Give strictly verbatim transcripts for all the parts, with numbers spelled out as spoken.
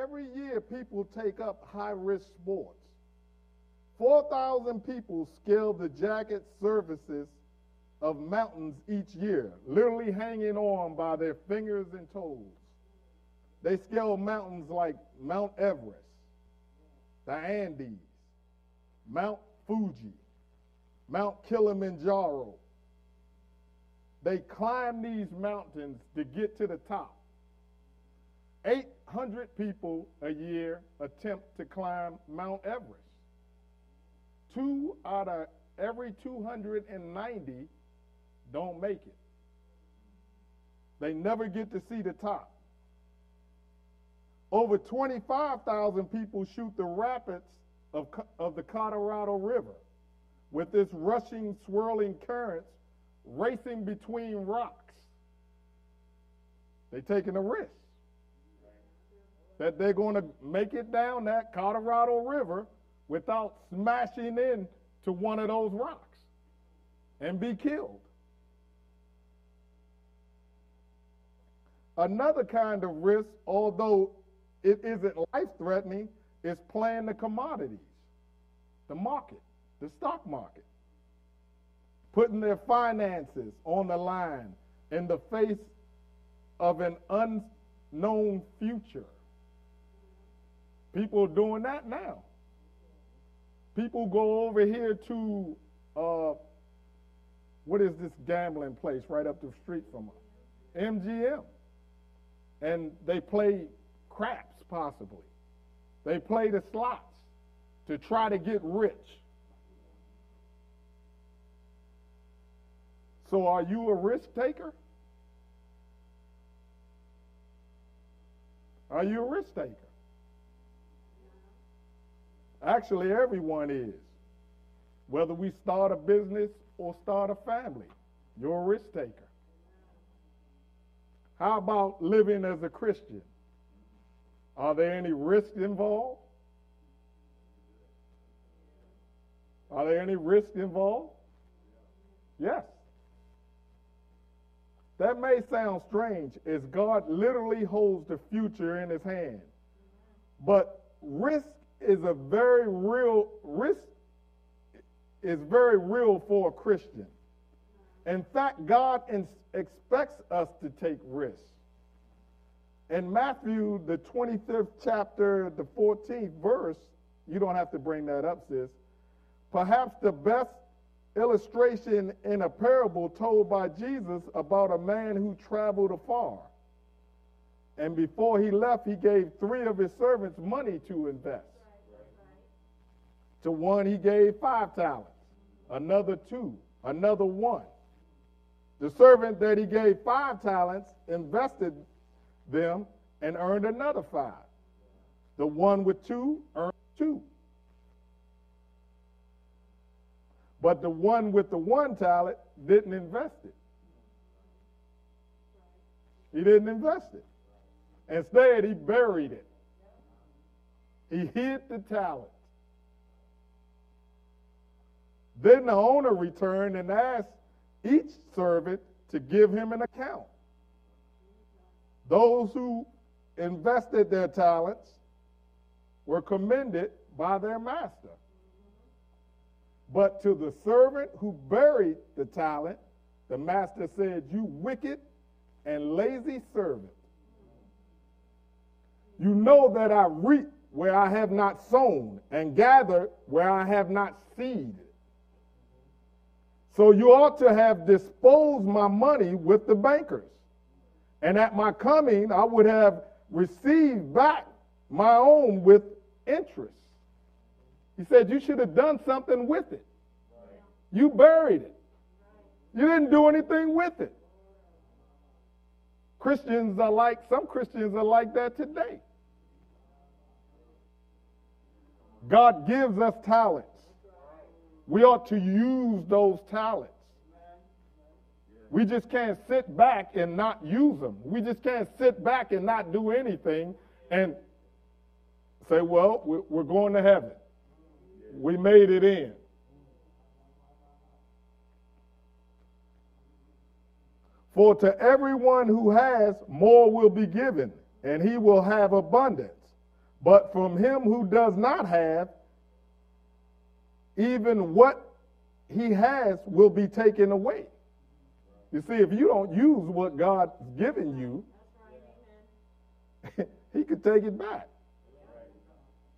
every year people take up high-risk sports. four thousand people scale the jagged surfaces of mountains each year, literally hanging on by their fingers and toes. They scale mountains like Mount Everest, the Andes, Mount Fuji, Mount Kilimanjaro. They climb these mountains to get to the top. eight hundred people a year attempt to climb Mount Everest. Two out of every two hundred ninety don't make it. They never get to see the top. Over twenty-five thousand people shoot the rapids of, of the Colorado River, with this rushing, swirling currents racing between rocks. They're taking a risk that they're going to make it down that Colorado River without smashing into one of those rocks and be killed. Another kind of risk, although it isn't life-threatening, is playing the commodities, the market, the stock market, putting their finances on the line in the face of an unknown future. People are doing that now. People go over here to, uh, what is this gambling place right up the street from us? M G M. And they play craps, possibly. They play the slots to try to get rich. So are you a risk taker? Are you a risk taker? Actually, everyone is. Whether we start a business or start a family, you're a risk taker. How about living as a Christian? Are there any risks involved? Are there any risks involved? Yes. That may sound strange, as God literally holds the future in his hand. But risk is a very real risk is very real for a Christian. In fact, God in, expects us to take risks. In Matthew, the twenty-fifth chapter, the fourteenth verse, you don't have to bring that up, sis. Perhaps the best illustration in a parable told by Jesus about a man who traveled afar. And before he left, he gave three of his servants money to invest. To one, he gave five talents, another two, another one. The servant that he gave five talents invested them and earned another five. The one with two earned two. But the one with the one talent didn't invest it. He didn't invest it. Instead, he buried it. He hid the talent. Then the owner returned and asked each servant to give him an account. Those who invested their talents were commended by their master. But to the servant who buried the talent, the master said, "You wicked and lazy servant. You know that I reap where I have not sown and gather where I have not seeded. So you ought to have disposed my money with the bankers, and at my coming I would have received back my own with interest." He said, you should have done something with it. Right. You buried it. Right. You didn't do anything with it. Christians are like, some Christians are like that today. God gives us talents. We ought to use those talents. We just can't sit back and not use them. We just can't sit back and not do anything and say, well, we're going to heaven. We made it in. For to everyone who has, more will be given, and he will have abundance. But from him who does not have, even what he has will be taken away. You see, if you don't use what God's given you, he could take it back.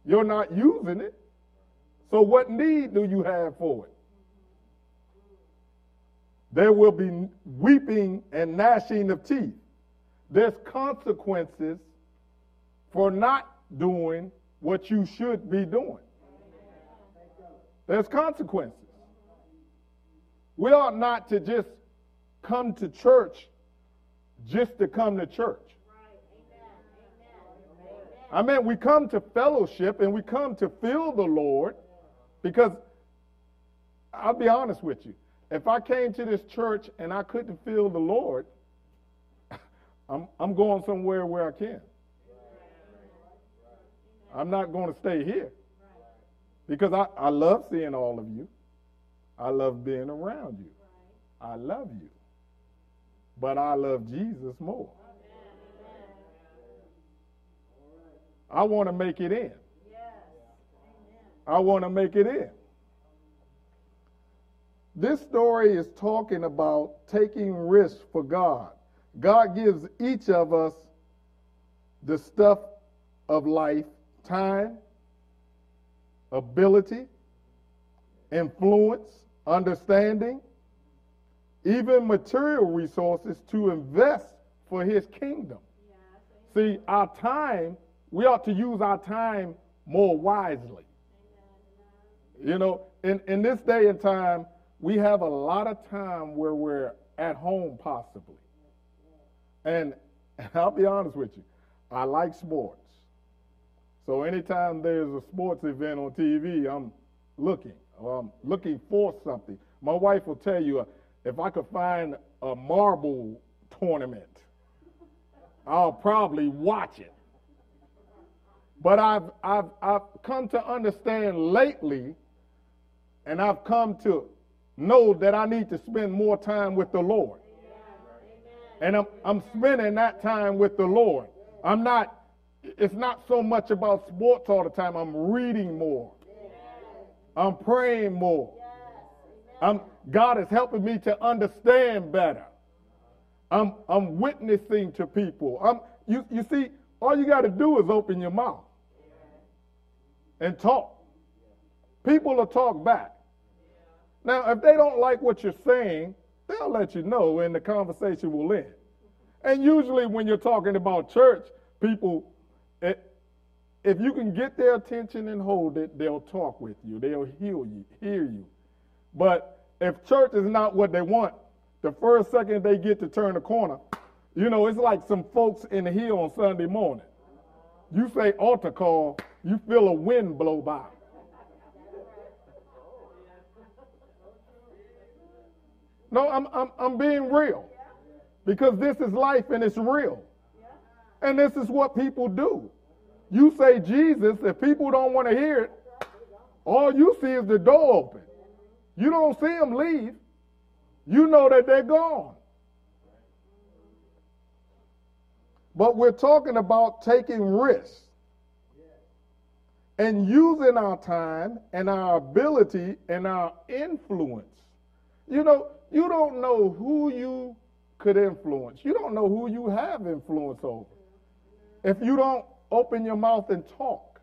You're not using it. So what need do you have for it? There will be weeping and gnashing of teeth. There's consequences for not doing what you should be doing. There's consequences. We ought not to just come to church just to come to church. I mean, we come to fellowship and we come to feel the Lord, because I'll be honest with you. If I came to this church and I couldn't feel the Lord, I'm, I'm going somewhere where I can. I'm not going to stay here, because I, I love seeing all of you. I love being around you. I love you. But I love Jesus more. I want to make it in. I want to make it in. This story is talking about taking risks for God. God gives each of us the stuff of life: time, ability, influence, understanding, even material resources to invest for his kingdom. See, our time, we ought to use our time more wisely. You know, in, in this day and time, we have a lot of time where we're at home possibly. And I'll be honest with you, I like sports. So anytime there's a sports event on T V, I'm looking. Or I'm looking for something. My wife will tell you, uh, if I could find a marble tournament, I'll probably watch it. But I've, I've, I've come to understand lately, and I've come to know that I need to spend more time with the Lord. And I'm, I'm spending that time with the Lord. I'm not, it's not so much about sports all the time. I'm reading more. I'm praying more. I'm, God is helping me to understand better. I'm, I'm witnessing to people. I'm, you, you see, all you got to do is open your mouth and talk. People will talk back. Now, if they don't like what you're saying, they'll let you know and the conversation will end. And usually when you're talking about church, people, it, if you can get their attention and hold it, they'll talk with you. They'll heal you, hear you. But if church is not what they want, the first second they get to turn the corner, you know, it's like some folks in the hill on Sunday morning. You say altar call, you feel a wind blow by. No, I'm, I'm, I'm being real, because this is life and it's real. And this is what people do. You say Jesus, if people don't want to hear it, all you see is the door open. You don't see them leave. You know that they're gone. But we're talking about taking risks and using our time and our ability and our influence. You know, you don't know who you could influence. You don't know who you have influence over if you don't open your mouth and talk.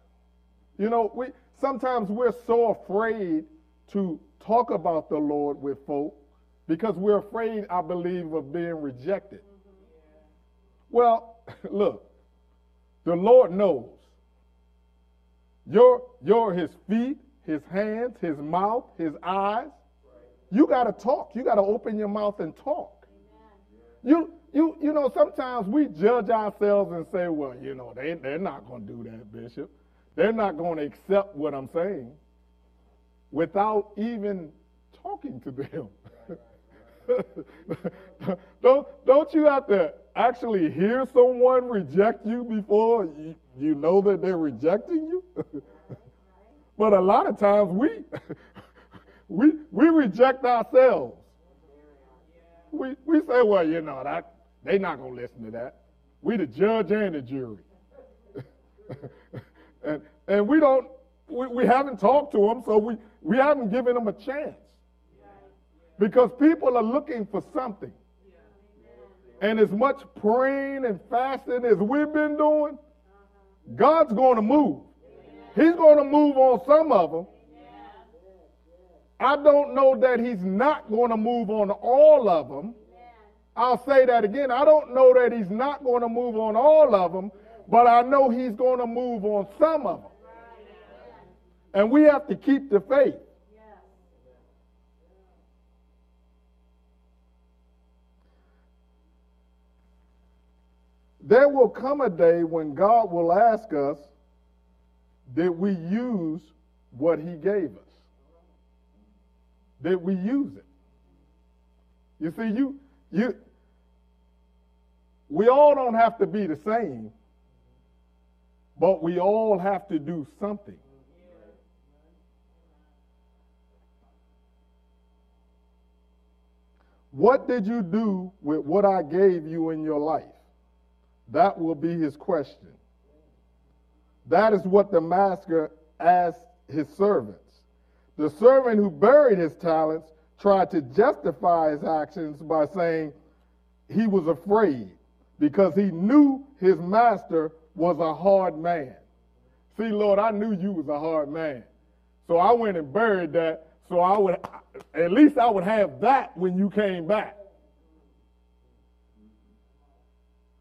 You know, we sometimes we're so afraid to talk about the Lord with folk because we're afraid, I believe, of being rejected. Well, look, the Lord knows. You're, you're his feet, his hands, his mouth, his eyes. You got to talk. You got to open your mouth and talk. You, you, you know, sometimes we judge ourselves and say, well, you know, they, they're not going to do that, Bishop. They're not going to accept what I'm saying, without even talking to them. don't, don't you have to actually hear someone reject you before you, you know that they're rejecting you? But a lot of times we... We we reject ourselves. We we say, well, you know, that they're not gonna listen to that. We the judge and the jury. and and we don't we, we haven't talked to them, so we we haven't given them a chance, because people are looking for something. And as much praying and fasting as we've been doing, God's going to move. He's going to move on some of them. I don't know that he's not going to move on all of them. I'll say that again. I don't know that he's not going to move on all of them, but I know he's going to move on some of them. And we have to keep the faith. There will come a day when God will ask us, did we use what he gave us? Did we use it? You see, you, you, we all don't have to be the same, but we all have to do something. What did you do with what I gave you in your life? That will be his question. That is what the master asked his servants. The servant who buried his talents tried to justify his actions by saying he was afraid because he knew his master was a hard man. See, Lord, I knew you was a hard man. So I went and buried that, so I would, at least I would have that when you came back.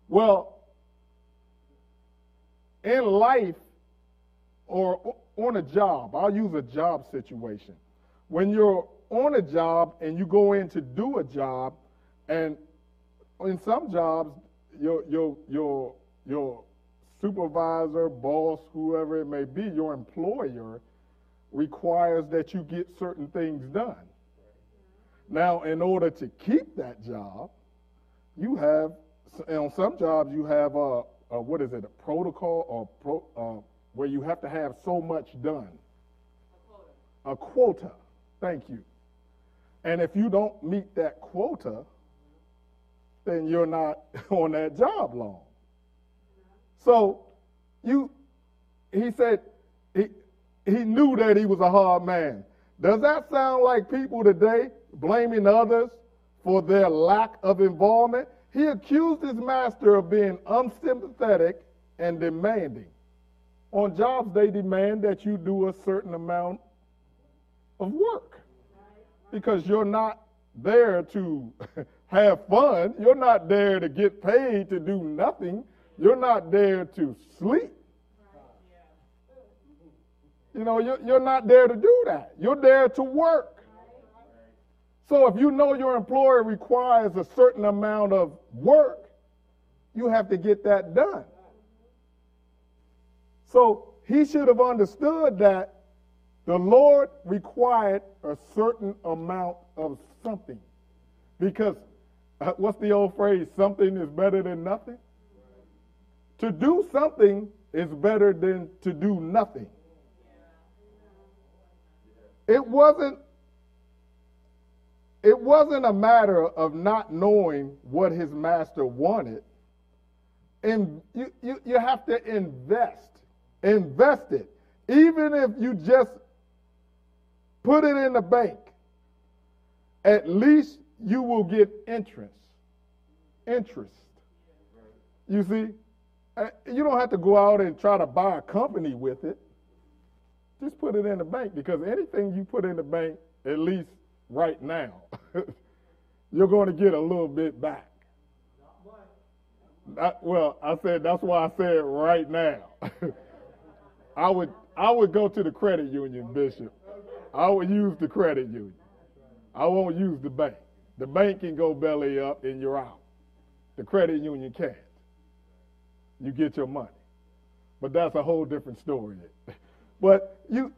Well, in life or on a job, I'll use a job situation. When you're on a job and you go in to do a job, and in some jobs, your, your, your, your supervisor, boss, whoever it may be, your employer requires that you get certain things done. Now, in order to keep that job, you have, on some jobs, you have a, Uh, what is it, a protocol or pro, uh, where you have to have so much done? A quota. A quota, thank you. And if you don't meet that quota, then you're not on that job long. So you, he said, he, he knew that he was a hard man. Does that sound like people today blaming others for their lack of involvement? He accused his master of being unsympathetic and demanding. On jobs, they demand that you do a certain amount of work because you're not there to have fun. You're not there to get paid to do nothing. You're not there to sleep. You know, you're, you're not there to do that. You're there to work. So if you know your employer requires a certain amount of work, you have to get that done. So he should have understood that the Lord required a certain amount of something. Because uh, what's the old phrase? Something is better than nothing. To do something is better than to do nothing. It wasn't It wasn't a matter of not knowing what his master wanted. And you, you, you have to invest. Invest it. Even if you just put it in the bank, at least you will get interest. Interest. You see, you don't have to go out and try to buy a company with it. Just put it in the bank, because anything you put in the bank, at least right now, you're going to get a little bit back. That, well, I said that's why I said right now. I would I would go to the credit union, Bishop. I would use the credit union. I won't use the bank. The bank can go belly up and you're out. The credit union can't. You get your money, but that's a whole different story. But you.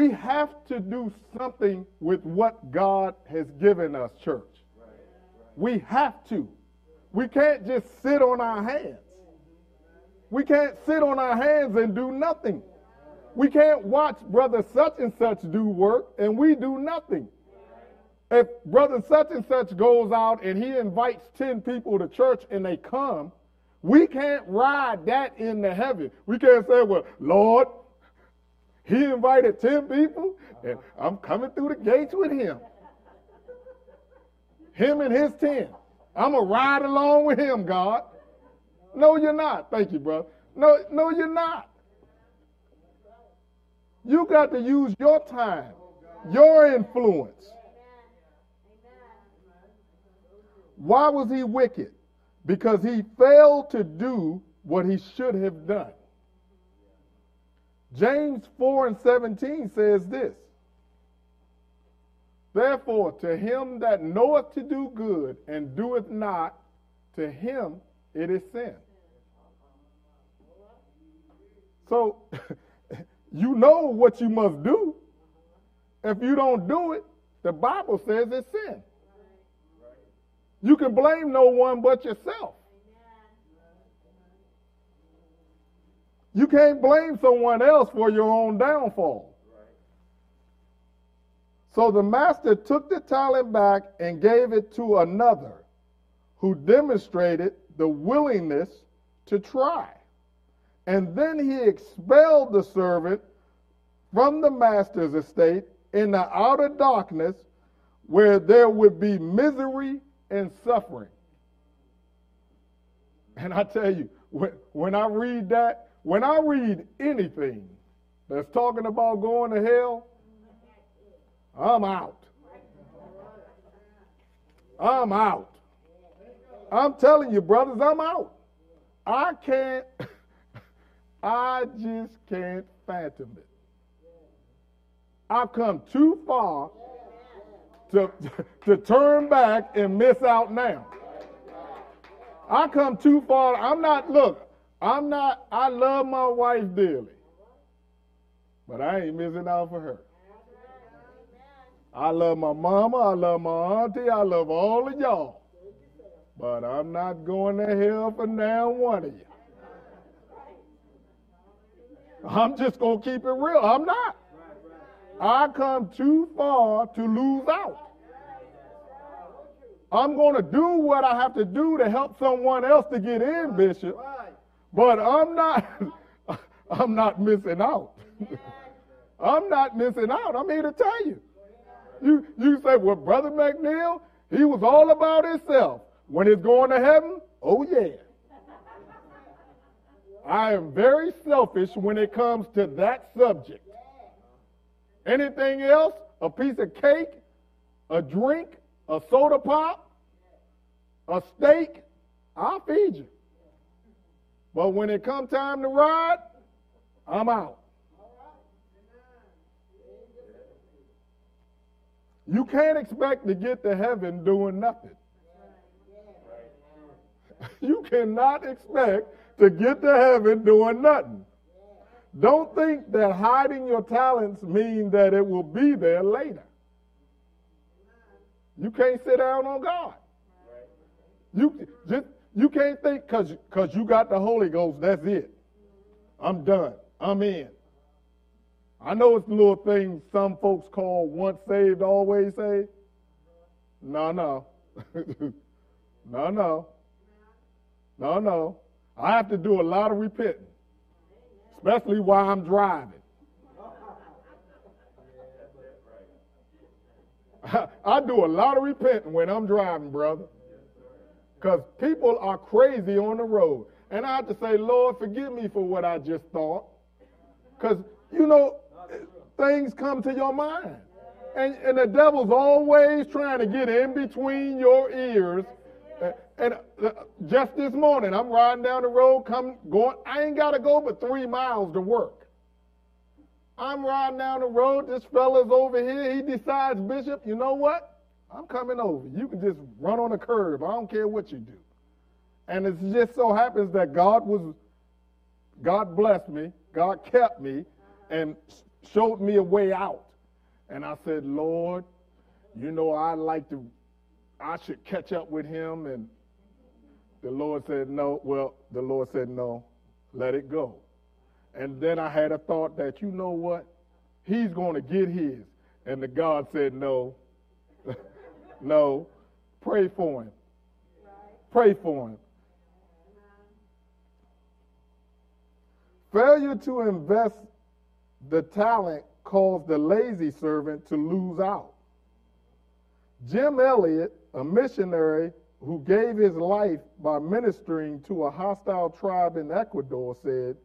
We have to do something with what God has given us, church. Right, right. We have to. We can't just sit on our hands. We can't sit on our hands and do nothing. We can't watch brother such and such do work and we do nothing. If brother such and such goes out and he invites ten people to church and they come, We can't ride that into heaven. We can't say, well, Lord, he invited ten people, and I'm coming through the gates with him. Him and his ten. I'm going to ride along with him, God. No, you're not. Thank you, brother. No, no, you're not. You got to use your time, your influence. Why was he wicked? Because he failed to do what he should have done. James four and seventeen says this. Therefore, to him that knoweth to do good and doeth not, to him it is sin. So, you know what you must do. If you don't do it, the Bible says it's sin. You can blame no one but yourself. You can't blame someone else for your own downfall. So the master took the talent back and gave it to another who demonstrated the willingness to try. And then he expelled the servant from the master's estate in the outer darkness, where there would be misery and suffering. And I tell you, when, when I read that, when I read anything that's talking about going to hell, I'm out. I'm out. I'm telling you, brothers, I'm out. I can't. I just can't phantom it. I've come too far to, to turn back and miss out now. I come too far. I'm not, look, I'm not, I love my wife dearly, but I ain't missing out for her. I love my mama, I love my auntie, I love all of y'all, but I'm not going to hell for now one of you. I'm just going to keep it real. I'm not. I come too far to lose out. I'm going to do what I have to do to help someone else to get in, Bishop, but I'm not, I'm not missing out. I'm not missing out. I'm here to tell you. You, you say, well, Brother McNeil, he was all about himself. When he's going to heaven, oh, yeah. I am very selfish when it comes to that subject. Anything else, a piece of cake, a drink, a soda pop, a steak, I'll feed you. But when it comes time to ride, I'm out. You can't expect to get to heaven doing nothing. You cannot expect to get to heaven doing nothing. Don't think that hiding your talents means that it will be there later. You can't sit down on God. You just you can't think because because you got the Holy Ghost, that's it. I'm done. I'm in. I know it's a little thing some folks call once saved, always saved. No, no. no, no. No, no. I have to do a lot of repenting, especially while I'm driving. I, I do a lot of repenting when I'm driving, brother, because people are crazy on the road. And I have to say, Lord, forgive me for what I just thought, because, you know, things come to your mind. And, and the devil's always trying to get in between your ears. And just this morning, I'm riding down the road, come going. I ain't got to go but three miles to work. I'm riding down the road. This fella's over here. He decides, Bishop, you know what? I'm coming over. You can just run on the curb. I don't care what you do. And it just so happens that God was, God blessed me. God kept me and showed me a way out. And I said, Lord, you know, I like to, I should catch up with him. And the Lord said, no. Well, the Lord said, no, let it go. And then I had a thought that, you know what? He's going to get his. And the God said, no, no, pray for him. Pray for him. Failure to invest the talent caused the lazy servant to lose out. Jim Elliott, a missionary who gave his life by ministering to a hostile tribe in Ecuador, said,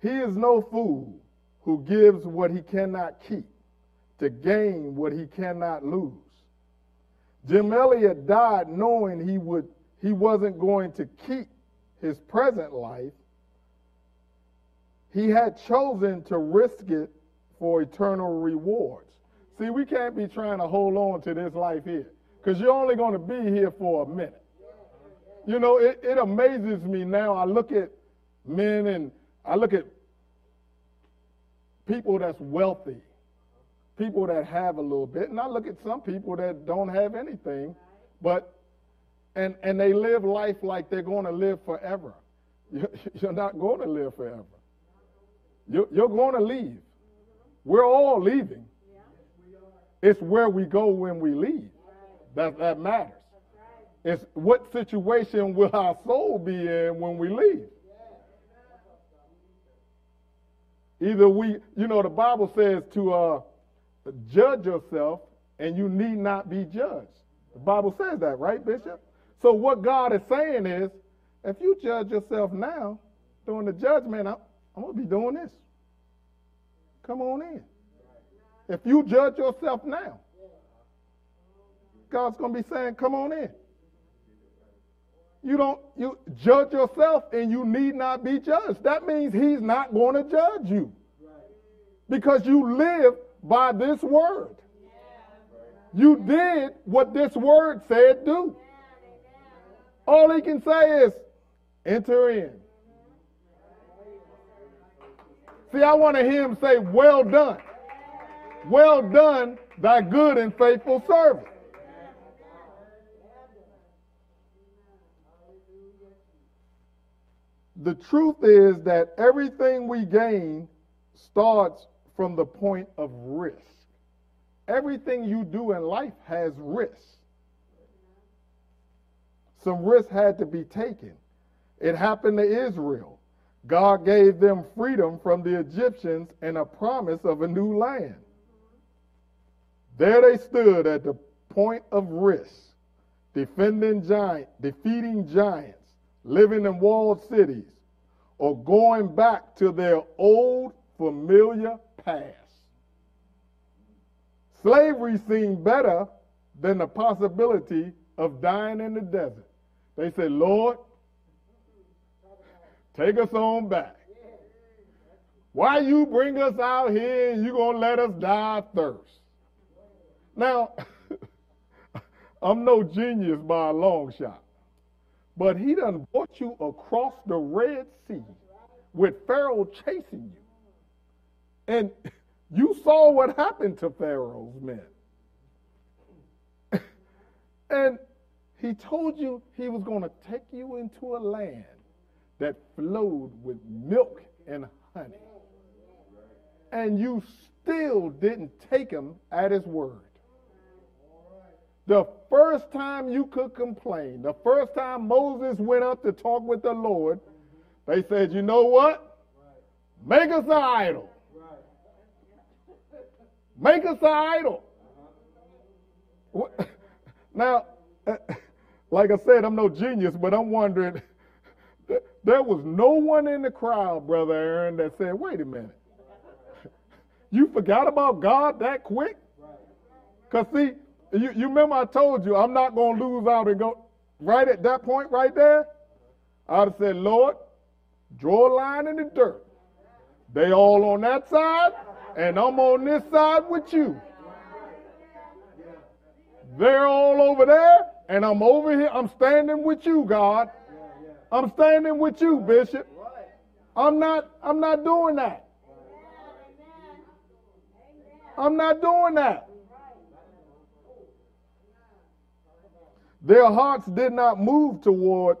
"He is no fool who gives what he cannot keep to gain what he cannot lose." Jim Elliott died knowing he would he wasn't going to keep his present life. He had chosen to risk it for eternal rewards. See, we can't be trying to hold on to this life here, because you're only going to be here for a minute. You know, it, it amazes me now. I look at men and I look at people that's wealthy, people that have a little bit, and I look at some people that don't have anything, but and and they live life like they're going to live forever. You're not going to live forever. You're, you're going to leave. We're all leaving. It's where we go when we leave. That, that matters. It's what situation will our soul be in when we leave. Either we, you know, the Bible says to uh, judge yourself and you need not be judged. The Bible says that, right, Bishop? So what God is saying is, if you judge yourself now, during the judgment, I'm, I'm going to be doing this. Come on in. If you judge yourself now, God's going to be saying, come on in. You don't, you judge yourself and you need not be judged. That means he's not going to judge you, because you live by this word. You did what this word said do. All he can say is, enter in. See, I want to hear him say, well done. Well done, thy good and faithful servant. The truth is that everything we gain starts from the point of risk. Everything you do in life has risk. Some risk had to be taken. It happened to Israel. God gave them freedom from the Egyptians and a promise of a new land. There they stood at the point of risk, defending giant, defeating giants, living in walled cities, or going back to their old familiar past. Slavery seemed better than the possibility of dying in the desert. They said, Lord, take us on back. Why you bring us out here and you're going to let us die of thirst? Now, I'm no genius by a long shot, but he done brought you across the Red Sea with Pharaoh chasing you. And you saw what happened to Pharaoh's men. And he told you he was going to take you into a land that flowed with milk and honey. And you still didn't take him at his word. The first time you could complain, the first time Moses went up to talk with the Lord, they said, you know what? Make us an idol. Make us an idol. What? Now, like I said, I'm no genius, but I'm wondering, there was no one in the crowd, Brother Aaron, that said, wait a minute. You forgot about God that quick? Because see, You, you remember I told you I'm not going to lose out and go right at that point right there. I would have said, Lord, draw a line in the dirt. They all on that side, and I'm on this side with you. They're all over there, and I'm over here. I'm standing with you, God. I'm standing with you, Bishop. I'm not, I'm not doing that. I'm not doing that. Their hearts did not move toward,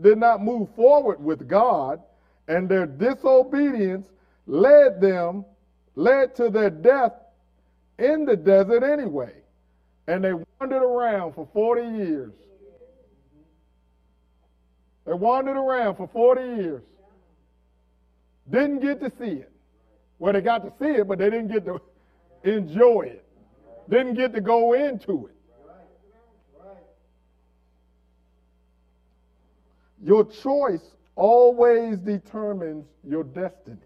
did not move forward with God, and their disobedience led them, led to their death in the desert anyway. And they wandered around for forty years. They wandered around for forty years. didn't get to see it. Well, they got to see it, but they didn't get to enjoy it. Didn't get to go into it. Your choice always determines your destiny.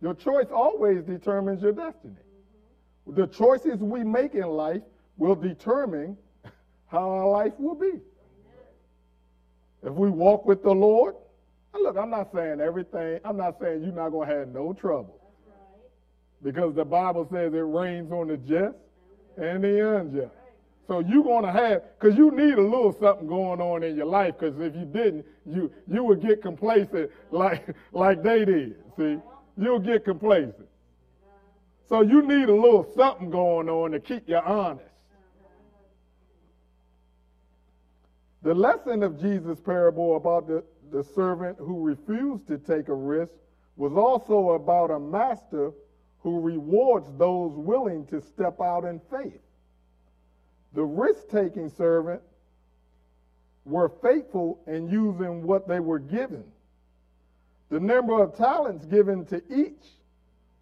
Your choice always determines your destiny. The choices we make in life will determine how our life will be. If we walk with the Lord, look, I'm not saying everything. I'm not saying you're not going to have no trouble. Because the Bible says it rains on the just and the unjust. So you're going to have, because you need a little something going on in your life, because if you didn't, you you would get complacent like, like they did, see? You'll get complacent. So you need a little something going on to keep you honest. The lesson of Jesus' parable about the, the servant who refused to take a risk was also about a master who rewards those willing to step out in faith. The risk-taking servant were faithful in using what they were given. The number of talents given to each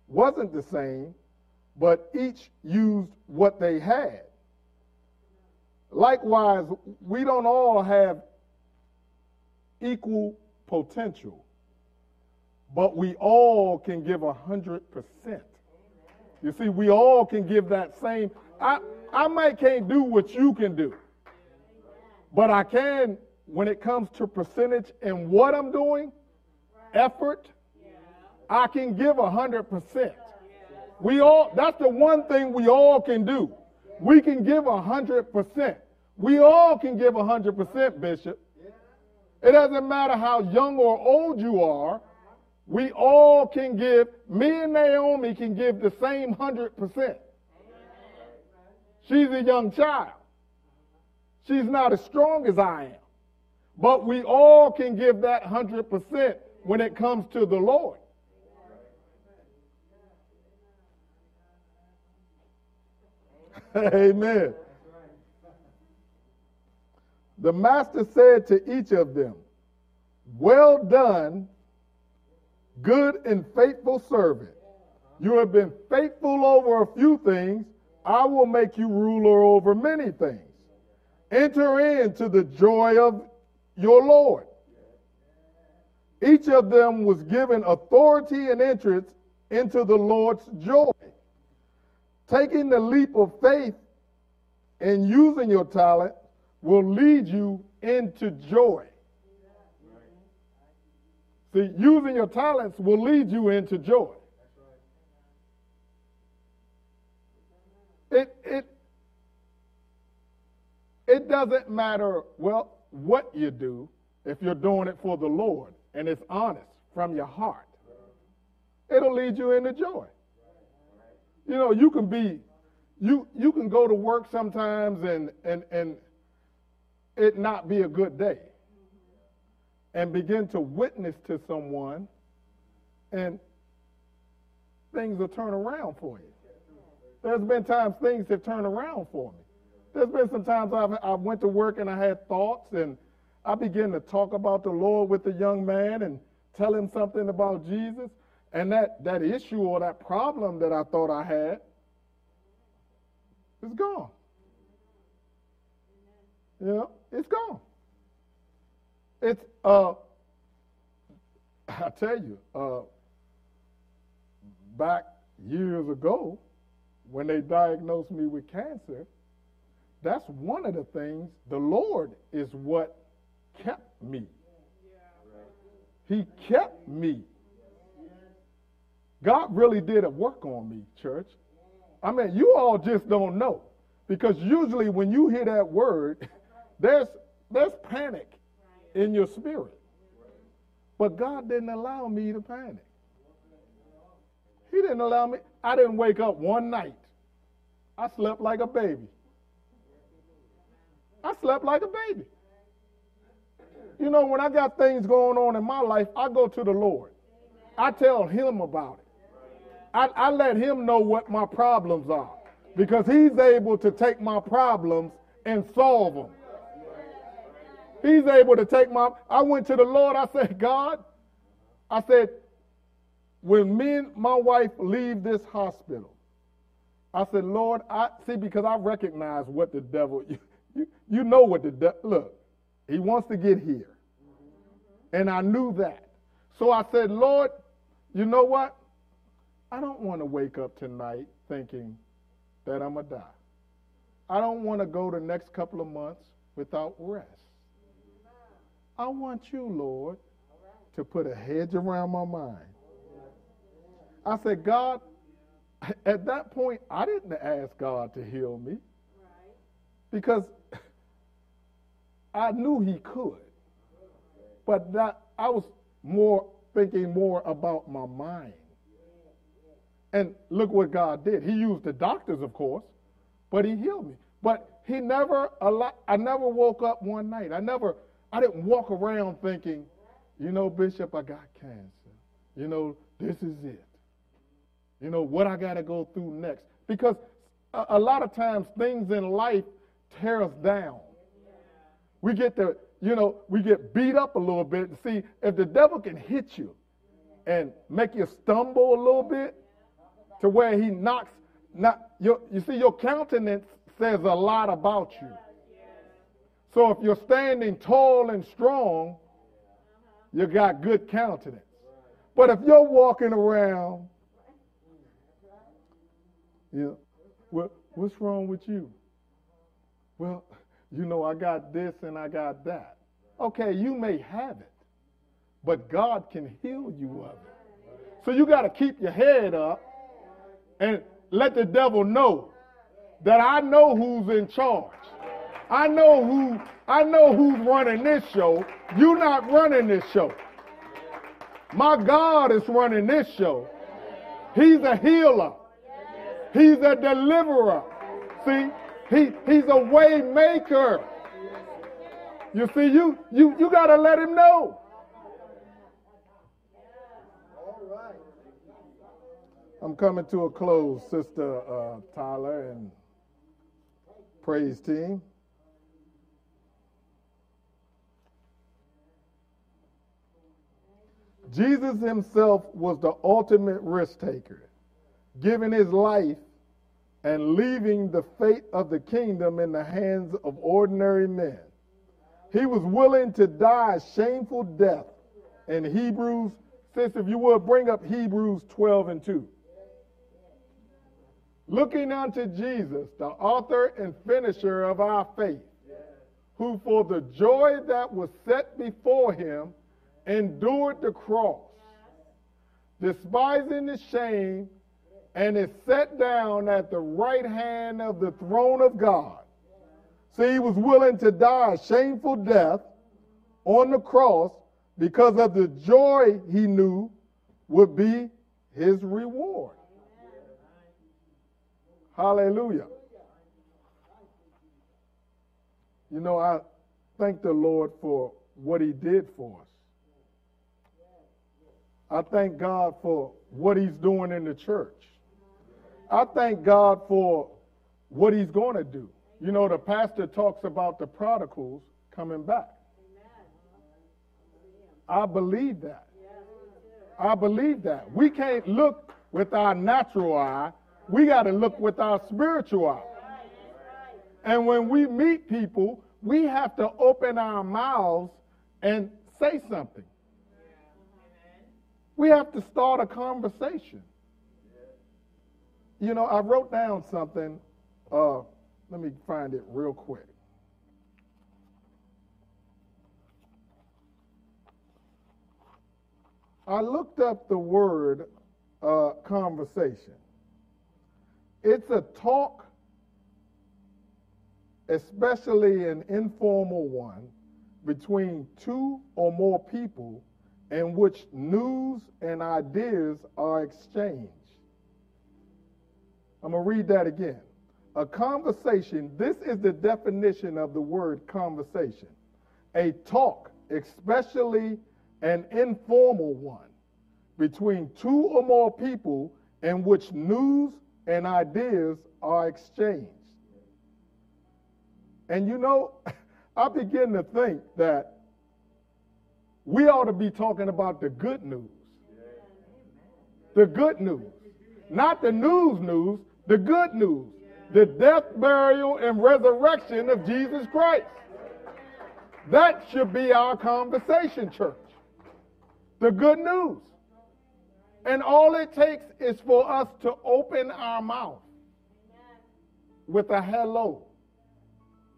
wasn't the same, but each used what they had. Likewise, we don't all have equal potential, but we all can give one hundred percent. You see, we all can give that same. I, I might can't do what you can do, but I can, when it comes to percentage and what I'm doing, effort, I can give one hundred percent. We all, that's the one thing we all can do. We can give one hundred percent. We all can give one hundred percent, Bishop. It doesn't matter how young or old you are. We all can give, me and Naomi can give the same one hundred percent. She's a young child. She's not as strong as I am. But we all can give that one hundred percent when it comes to the Lord. Amen. The master said to each of them, "Well done, good and faithful servant. You have been faithful over a few things. I will make you ruler over many things. Enter into the joy of your Lord." Each of them was given authority and entrance into the Lord's joy. Taking the leap of faith and using your talent will lead you into joy. See, using your talents will lead you into joy. It, it, it doesn't matter, well, what you do if you're doing it for the Lord and it's honest from your heart. It'll lead you into joy. You know, you can be, you, you can go to work sometimes and, and, and it not be a good day and begin to witness to someone and things will turn around for you. There's been times things have turned around for me. There's been some times I've, I went to work and I had thoughts and I began to talk about the Lord with the young man and tell him something about Jesus. And that, that issue or that problem that I thought I had is gone. You know, it's gone. It's, uh, I tell you, uh, back years ago, when they diagnosed me with cancer, that's one of the things, the Lord is what kept me. He kept me. God really did a work on me, church. I mean, you all just don't know. Because usually when you hear that word, there's, there's panic in your spirit. But God didn't allow me to panic. He didn't allow me. I didn't wake up one night. I slept like a baby. I slept like a baby. You know, when I got things going on in my life, I go to the Lord. I tell him about it. I, I let him know what my problems are because he's able to take my problems and solve them. He's able to take my... I went to the Lord. I said, God, I said, when me and my wife leave this hospital, I said, Lord, I see, because I recognize what the devil... You, you, you know what the devil... Look, he wants to get here. And I knew that. So I said, Lord, you know what? I don't want to wake up tonight thinking that I'm going to die. I don't want to go the next couple of months without rest. I want you, Lord, to put a hedge around my mind. I said, God, at that point, I didn't ask God to heal me because I knew he could. But that, I was more thinking more about my mind. And look what God did. He used the doctors, of course, but he healed me. But he never, I never woke up one night. I never, I didn't walk around thinking, you know, Bishop, I got cancer. You know, this is it. You know, what I got to go through next. Because a, a lot of times things in life tear us down. We get the, you know, we get beat up a little bit. See, if the devil can hit you and make you stumble a little bit, to where he knocks, not, your, you see, your countenance says a lot about you. So if you're standing tall and strong, you got good countenance. But if you're walking around, you know, well, what's wrong with you? Well, you know, I got this and I got that. Okay, you may have it, but God can heal you of it. So you got to keep your head up. And let the devil know that I know who's in charge. I know who. I know who's running this show. You're not running this show. My God is running this show. He's a healer. He's a deliverer. See, he he's a way maker. You see, you you you gotta let him know. I'm coming to a close, Sister uh, Tyler and praise team. Jesus himself was the ultimate risk taker, giving his life and leaving the fate of the kingdom in the hands of ordinary men. He was willing to die a shameful death in Hebrews. Sis, if you would, bring up Hebrews twelve and two. Looking unto Jesus, the author and finisher of our faith, who for the joy that was set before him endured the cross, despising the shame, and is set down at the right hand of the throne of God. See, he was willing to die a shameful death on the cross because of the joy he knew would be his reward. Hallelujah. You know, I thank the Lord for what he did for us. I thank God for what he's doing in the church. I thank God for what he's going to do. You know, the pastor talks about the prodigals coming back. I believe that. I believe that. We can't look with our natural eye. We got to look with our spiritual eye. And when we meet people, we have to open our mouths and say something. We have to start a conversation. You know, I wrote down something. Uh, let me find it real quick. I looked up the word uh, conversation. It's a talk, especially an informal one, between two or more people in which news and ideas are exchanged. I'm going to read that again. A conversation, this is the definition of the word conversation. A talk, especially an informal one, between two or more people in which news and ideas are exchanged. And you know, I begin to think that we ought to be talking about the good news. The good news. Not the news news, the good news. The death, burial, and resurrection of Jesus Christ. That should be our conversation, church. The good news. And all it takes is for us to open our mouth with a hello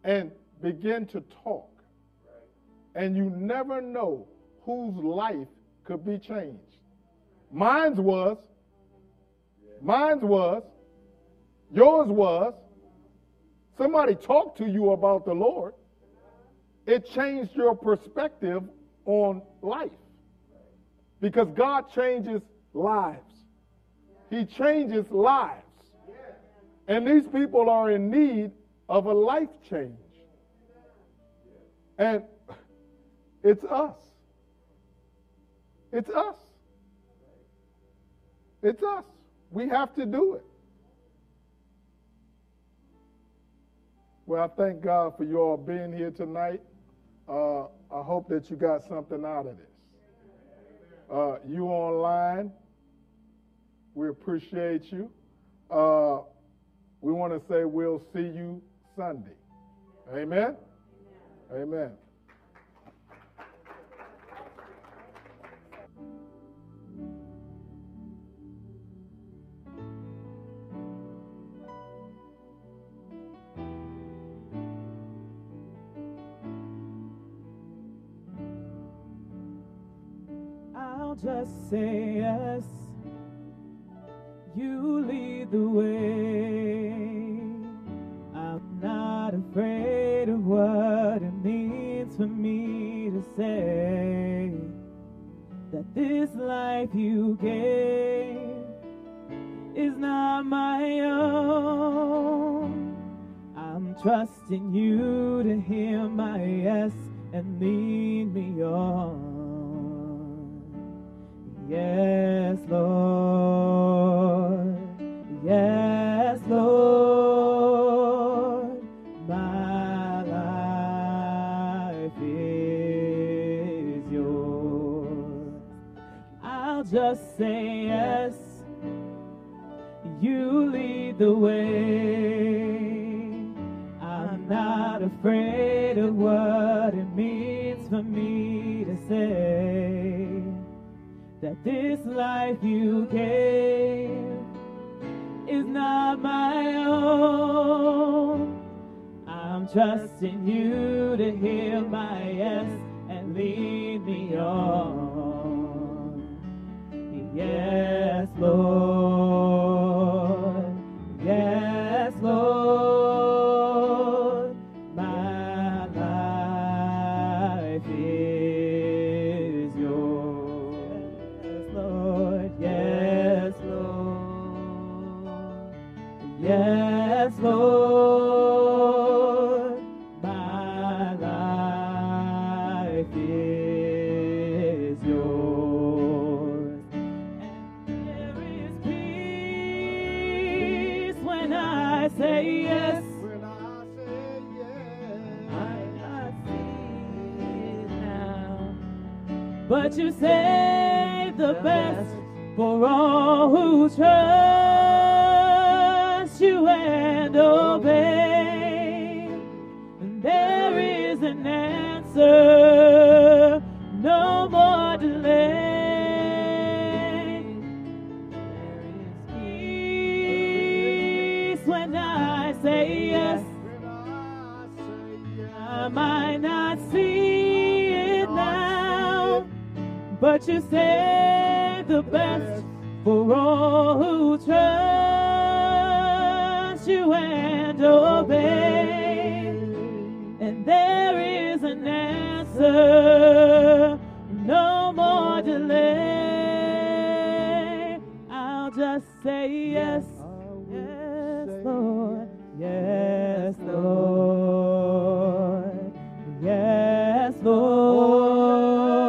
and begin to talk. And you never know whose life could be changed. Mine's was. Mine's was. Yours was. Somebody talked to you about the Lord. It changed your perspective on life. Because God changes lives. He changes lives. And these people are in need of a life change. And it's us. It's us. It's us. We have to do it. Well, I thank God for you all being here tonight. Uh, I hope that you got something out of this. Uh, you online, we appreciate you. Uh, we want to say we'll see you Sunday. Amen? Amen. Amen. Just say yes, you lead the way. I'm not afraid of what it means for me to say that this life you gave is not my own. I'm trusting you to hear my yes and lead me on. Yes, Lord, yes, Lord, my life is yours. I'll just say yes, you lead the way. I'm not afraid of what it means for me to say that this life you gave is not my own. I'm trusting you to hear my yes and lead me on. Yes, Lord. Yes, Lord. Yes, Lord, my life is yours. And there is peace when I say yes. When I say yes, I see it now. But you save the best for all who trust you and obey. And there is an answer, no more delay. There is peace when I say yes. I might not see it now, but you say the best for all who trust you and obey. And there is an answer, no more delay. I'll just say yes, yes, Lord, yes, Lord.